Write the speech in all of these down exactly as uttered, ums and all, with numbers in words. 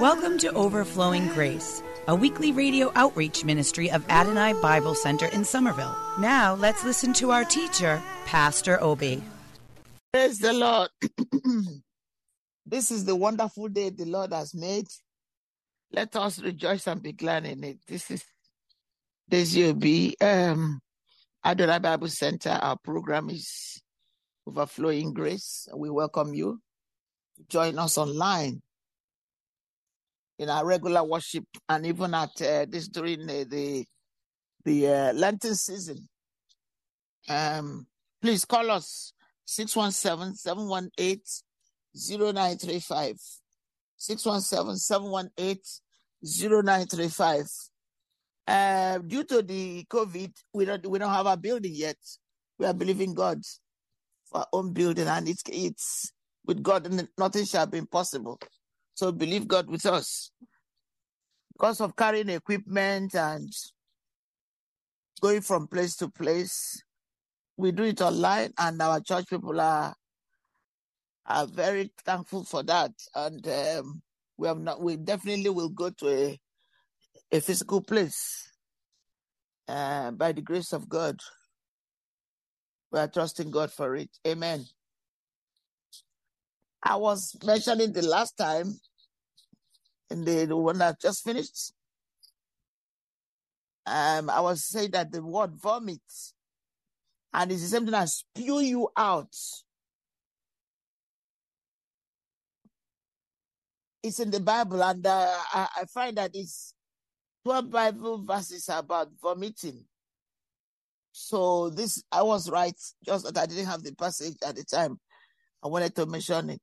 Welcome to Overflowing Grace, a weekly radio outreach ministry of Adonai Bible Center in Somerville. Now, let's listen to our teacher, Pastor Obi. Praise the Lord. This is the wonderful day the Lord has made. Let us rejoice and be glad in it. This is Daisy Obi, um, Adonai Bible Center. Our program is Overflowing Grace. We welcome you to join us online in our regular worship, and even at uh, this during uh, the the uh, Lenten season. Um, please call us six one seven, seven one eight, zero nine three five. six one seven, seven one eight, zero nine three five. Uh, due to the COVID, we don't we don't have a building yet. We are believing God for our own building, and it's it's with God nothing shall be impossible. So believe God with us. Because of carrying equipment and going from place to place, we do it online, and our church people are are very thankful for that. And um, we have not. We definitely will go to a a physical place uh, by the grace of God. We are trusting God for it. Amen. I was mentioning the last time, in the, the one that just finished, um, I was saying that the word vomit, and it's the same thing as spew you out. It's in the Bible, and uh, I, I find that it's twelve Bible verses about vomiting. So this, I was right, just that I didn't have the passage at the time. I wanted to mention it.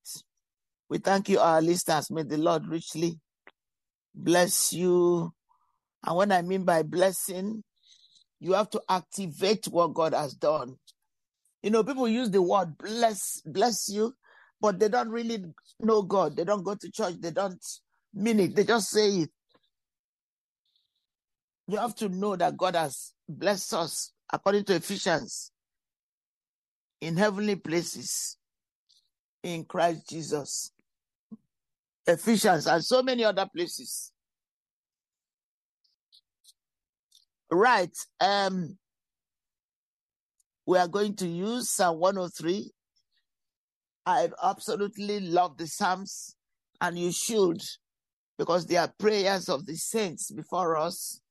We thank you, our listeners. May the Lord richly bless you. And when I mean by blessing, you have to activate what God has done. You know, people use the word bless, bless you, but they don't really know God. They don't go to church. They don't mean it. They just say it. You have to know that God has blessed us according to Ephesians in heavenly places in Christ Jesus. Ephesians and so many other places. Right. Um, we are going to use Psalm one oh three. I absolutely love the Psalms, and you should, because they are prayers of the saints before us,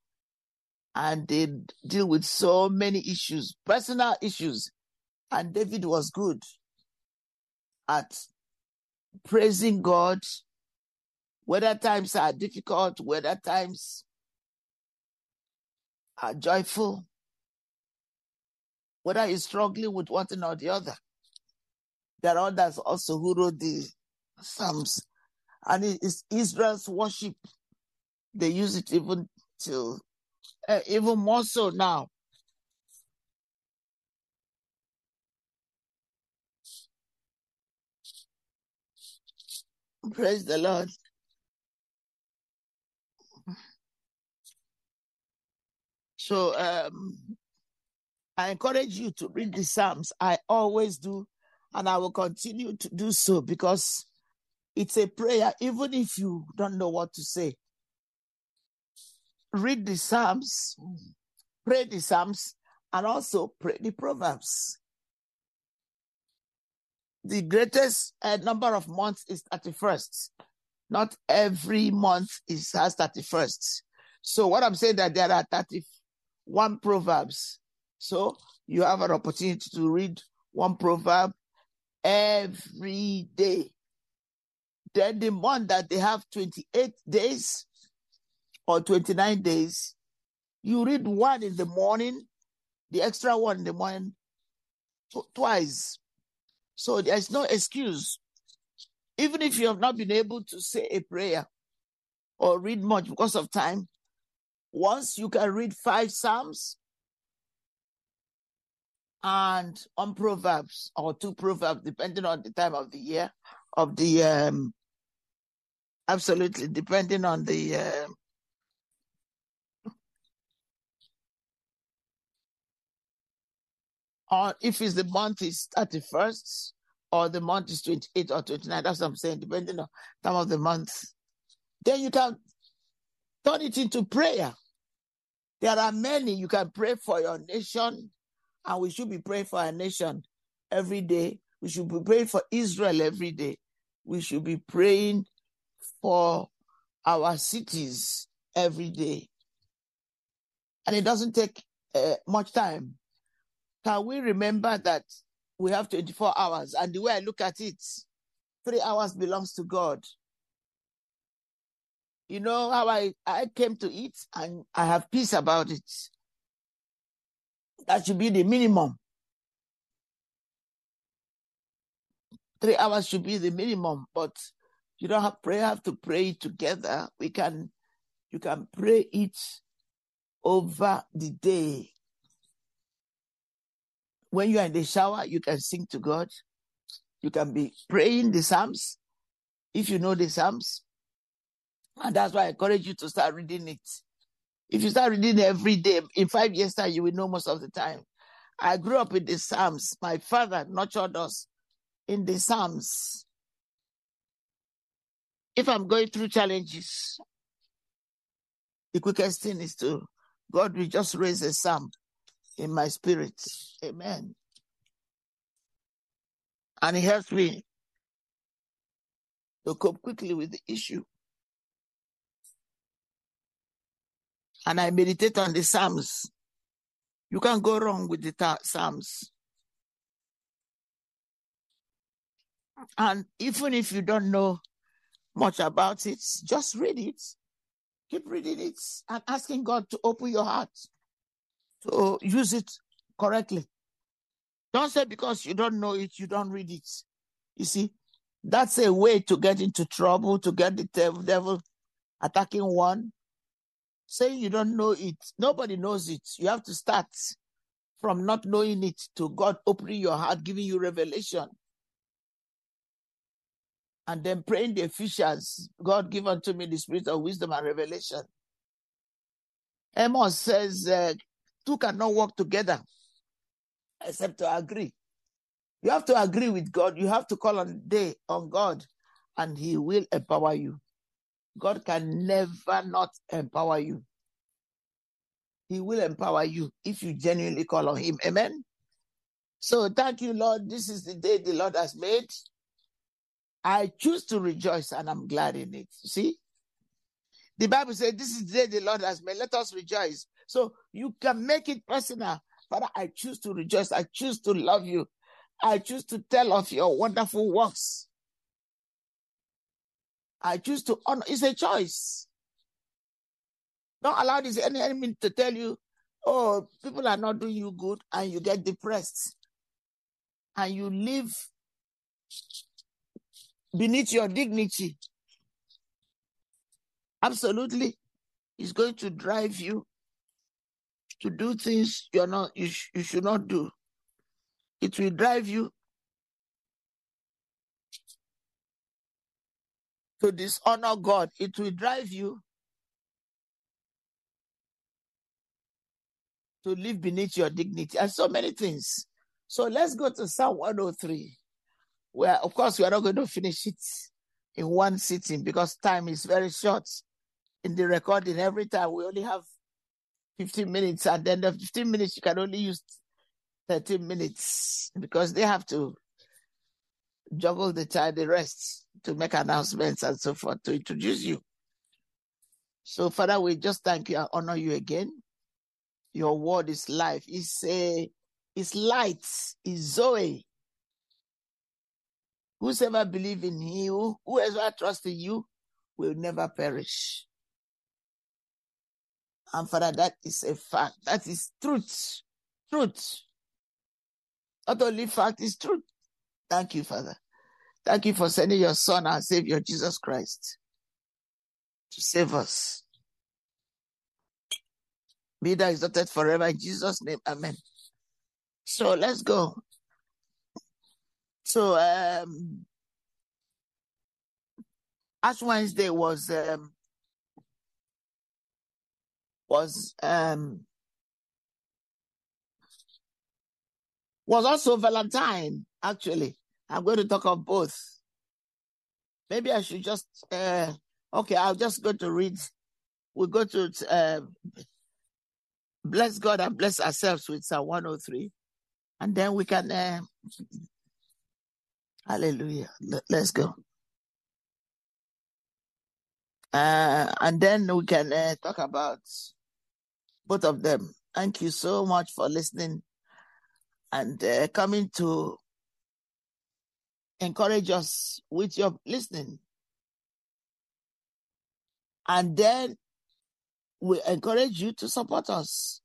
and they deal with so many issues, personal issues. And David was good at praising God, whether times are difficult, whether times are joyful, whether he's struggling with one thing or the other. There are others also who wrote the Psalms, and it is Israel's worship. They use it even till uh, even more so now. Praise the Lord. So um, I encourage you to read the Psalms. I always do, and I will continue to do so, because it's a prayer, even if you don't know what to say. Read the Psalms, pray the Psalms, and also pray the Proverbs. The greatest uh, number of months is thirty-first. Not every month is has thirty-first. So what I'm saying that there are thirty-one proverbs. So you have an opportunity to read one proverb every day. They demand that they have twenty-eight days or twenty-nine days. You read one in the morning, the extra one in the morning, twice. So there's no excuse. Even if you have not been able to say a prayer or read much because of time, once you can read five Psalms and one Proverbs or two Proverbs, depending on the time of the year, of the, um, absolutely, depending on the, uh, or if it's the month is thirty-first or the month is twenty-eight or twenty-nine, that's what I'm saying, depending on time of the month. Then you can turn it into prayer. There are many. You can pray for your nation, and we should be praying for our nation every day. We should be praying for Israel every day. We should be praying for our cities every day. And it doesn't take uh, much time. Can we remember that we have twenty-four hours? And the way I look at it, three hours belongs to God. You know how I, I came to it, and I have peace about it. That should be the minimum. Three hours should be the minimum, but you don't have prayer, have to pray it together. We can, you can pray it over the day. When you are in the shower, you can sing to God. You can be praying the Psalms, if you know the Psalms. And that's why I encourage you to start reading it. If you start reading every day, in five years' time, you will know most of the time. I grew up with the Psalms. My father nurtured us in the Psalms. If I'm going through challenges, the quickest thing is to, God will just raise a psalm in my spirit. Amen. And it helps me to cope quickly with the issue. And I meditate on the Psalms. You can't go wrong with the ta- Psalms. And even if you don't know much about it, just read it. Keep reading it and asking God to open your heart to use it correctly. Don't say because you don't know it, you don't read it. You see, that's a way to get into trouble, to get the devil attacking one. Saying you don't know it, nobody knows it. You have to start from not knowing it to God opening your heart, giving you revelation. And then praying the Ephesians, God give unto me the spirit of wisdom and revelation. Amos says, uh, two cannot work together except to agree. You have to agree with God. You have to call on day on God, and he will empower you. God can never not empower you. He will empower you if you genuinely call on him. Amen? So thank you, Lord. This is the day the Lord has made. I choose to rejoice, and I'm glad in it. See? The Bible says this is the day the Lord has made. Let us rejoice. So you can make it personal. Father, I choose to rejoice. I choose to love you. I choose to tell of your wonderful works. I choose to honor. It's a choice. Don't allow this enemy to tell you, oh, people are not doing you good, and you get depressed. And you live beneath your dignity. Absolutely. It's going to drive you to do things you're not, you, sh- you should not do. It will drive you to dishonor God. It will drive you to live beneath your dignity and so many things. So let's go to Psalm one oh three, where, of course, we are not going to finish it in one sitting because time is very short in the recording. Every time we only have fifteen minutes, and then the fifteen minutes, you can only use thirteen minutes because they have to juggle the time, the rest, to make announcements and so forth, to introduce you. So, Father, we just thank you and honor you again. Your word is life. It's, a, it's light. It's Zoe. Whosoever believes in you, whoever trusts in you, will never perish. And Father, that is a fact. That is truth. Truth. Not only fact, it's truth. Thank you, Father. Thank you for sending your Son, our Savior, Jesus Christ, to save us. Be thou exalted forever in Jesus' name. Amen. So let's go. So um, Ash Wednesday was um, was um, was also Valentine. Actually, I'm going to talk of both. Maybe I should just uh, okay. I'll just go to read. We'll go to uh, bless God and bless ourselves with Psalm one oh three, and then we can. Uh, Hallelujah. Let's go. Uh, and then we can uh, talk about both of them. Thank you so much for listening and uh, coming to encourage us with your listening. And then we encourage you to support us.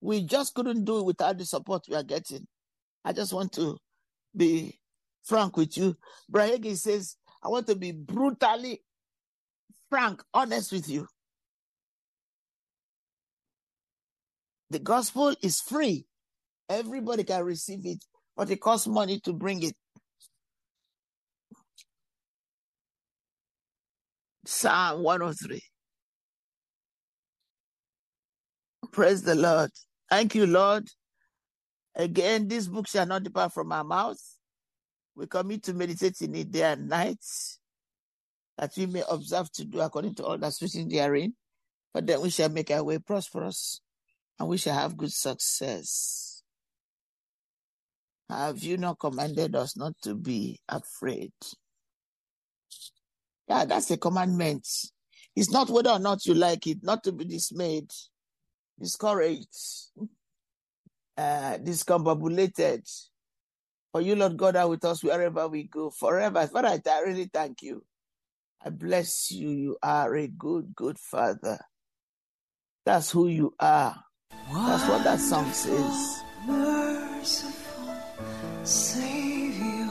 We just couldn't do it without the support we are getting. I just want to be frank with you. Brahegi says, I want to be brutally frank, honest with you. The gospel is free. Everybody can receive it, but it costs money to bring it. Psalm one oh three. Praise the Lord. Thank you, Lord. Again, this book shall not depart from our mouth. We commit to meditate in it day and night, that we may observe to do according to all that's written therein. But then we shall make our way prosperous, and we shall have good success. Have you not commanded us not to be afraid? Yeah, that's a commandment. It's not whether or not you like it, not to be dismayed, discouraged, uh, discombobulated. For you, Lord God, are with us wherever we go forever. Father, I really thank you. I bless you. You are a good, good Father. That's who you are. Wonderful, that's what that song says. Merciful Savior,